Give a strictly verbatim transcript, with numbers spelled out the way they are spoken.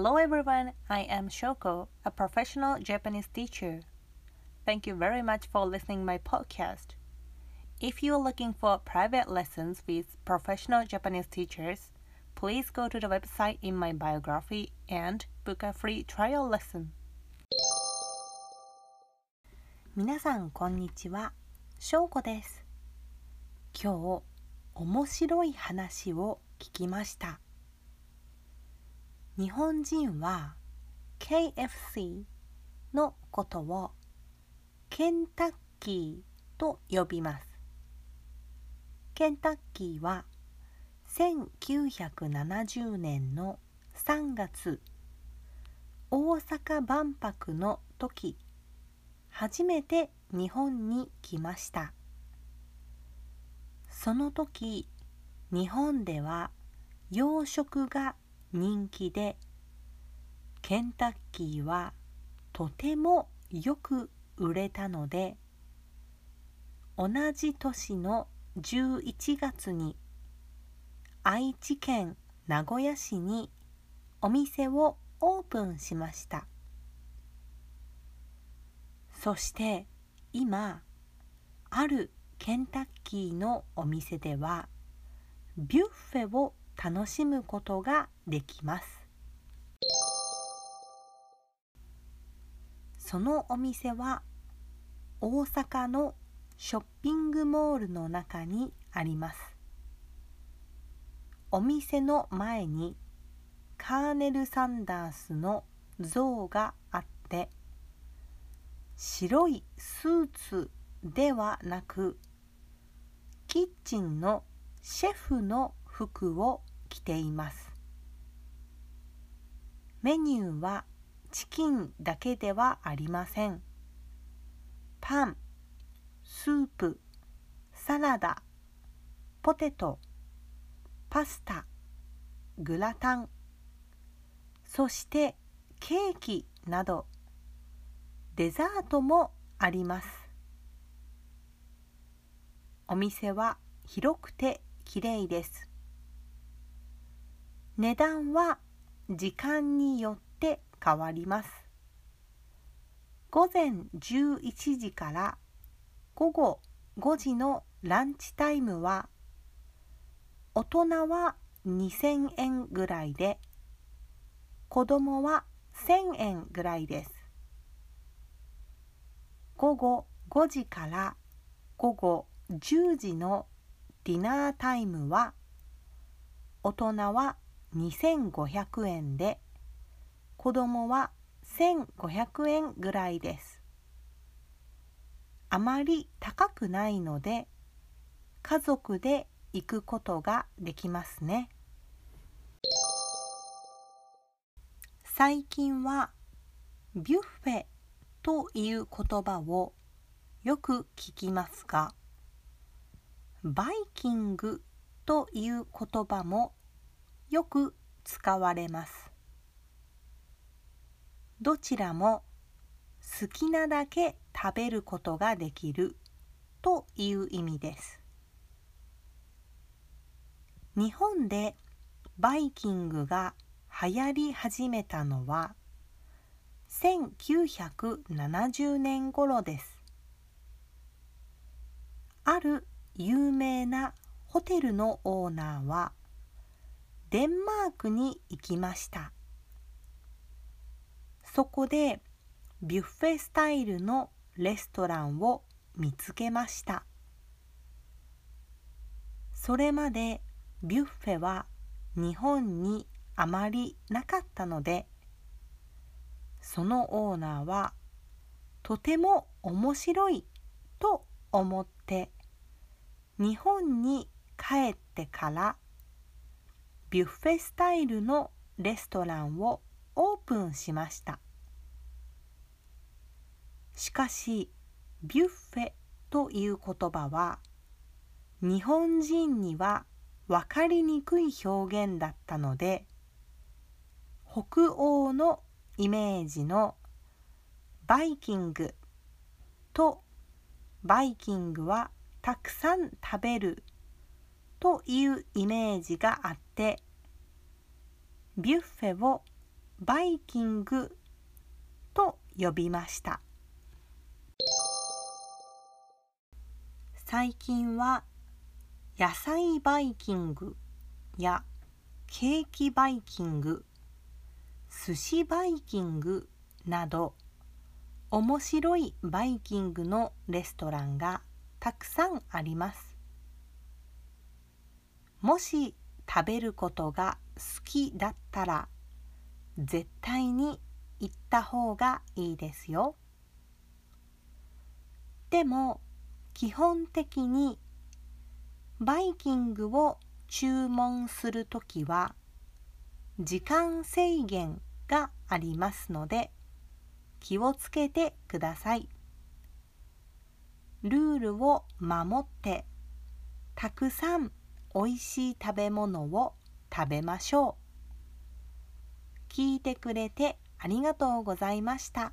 Hello everyone, I am Shoko, a professional Japanese teacher. Thank you very much for listening my podcast. If you are looking for private lessons with professional Japanese teachers, please go to the website in my biography and book a free trial lesson. 皆さんこんにちは、Shokoです。今日、面白い話を聞きました。日本人は ケーエフシー のことをケンタッキーと呼びます。ケンタッキーはせんきゅうひゃくななじゅうねんのさんがつ、大阪万博の時、初めて日本に来ました。その時、日本では洋食が人気で、ケンタッキーはとてもよく売れたので、同じ年のじゅういちがつに愛知県名古屋市にお店をオープンしました。そして今、あるケンタッキーのお店ではビュッフェを楽しむことができます。そのお店は大阪のショッピングモールの中にあります。お店の前にカーネル・サンダースの像があって、白いスーツではなく、キッチンのシェフの服を着ています。メニューはチキンだけではありません。パン、スープ、サラダ、ポテト、パスタ、グラタン、そしてケーキなどデザートもあります。お店は広くてきれいです。値段は時間によって変わります。午前じゅういちじから午後ごじのランチタイムは大人はにせんえんぐらいで、子供はせんえんぐらいです。午後ごじから午後じゅうじのディナータイムは大人はにせんごひゃくえんで、子供はせんごひゃくえんぐらいです。あまり高くないので、家族で行くことができますね。最近はビュッフェという言葉をよく聞きますが、バイキングという言葉もよく使われます。どちらも好きなだけ食べることができるという意味です。日本でバイキングが流行り始めたのはせんきゅうひゃくななじゅうねん頃です。ある有名なホテルのオーナーはデンマークに行きました。そこでビュッフェスタイルのレストランを見つけました。それまでビュッフェは日本にあまりなかったので、そのオーナーはとても面白いと思って日本に帰ってからビュッフェスタイルのレストランをオープンしました。しかし、ビュッフェという言葉は、日本人には分かりにくい表現だったので、北欧のイメージのバイキングとバイキングはたくさん食べるというイメージがあって、ビュッフェをバイキングと呼びました。最近は野菜バイキングやケーキバイキング、寿司バイキングなど面白いバイキングのレストランがたくさんあります。もし食べることが好きだったら絶対に行った方がいいですよ。でも基本的にバイキングを注文するときは時間制限がありますので気をつけてください。ルールを守ってたくさんおいしい食べ物を食べましょう。聞いてくれてありがとうございました。